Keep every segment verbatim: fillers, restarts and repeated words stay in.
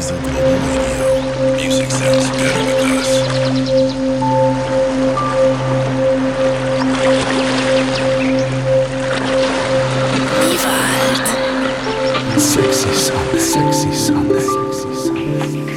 Diesel Global Radio. Music sounds better with us. Sexy Sunday, sexy Sunday, sexy Sunday.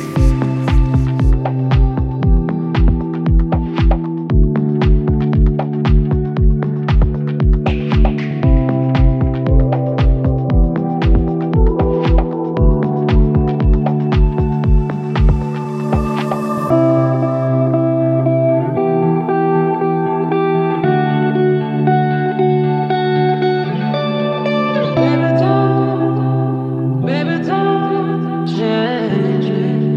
Baby, don't change me.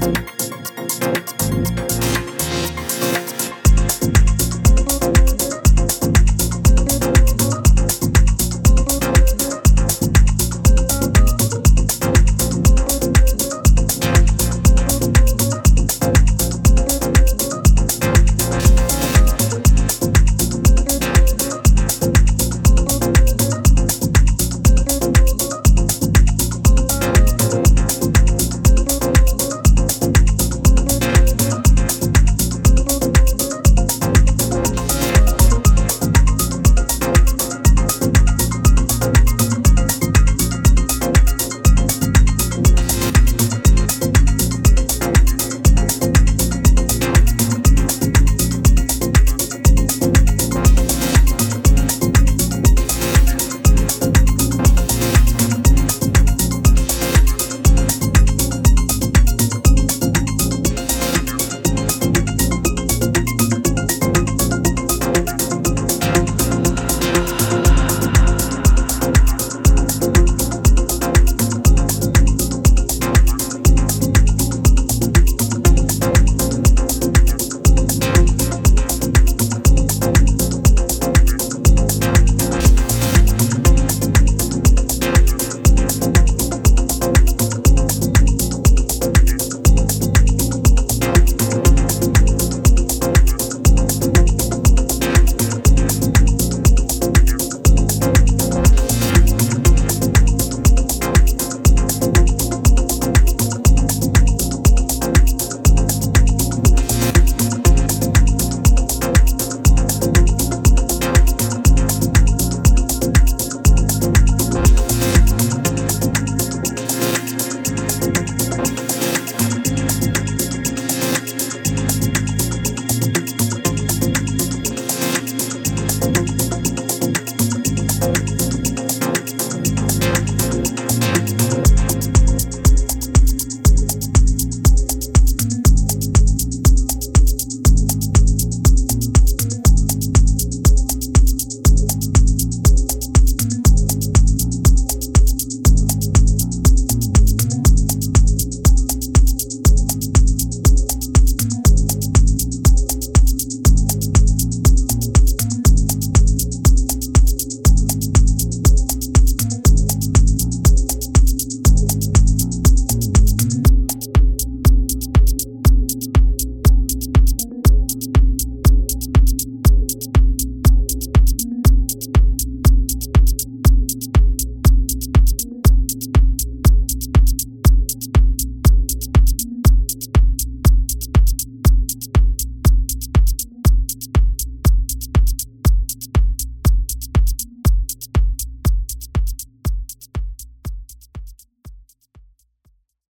podcast.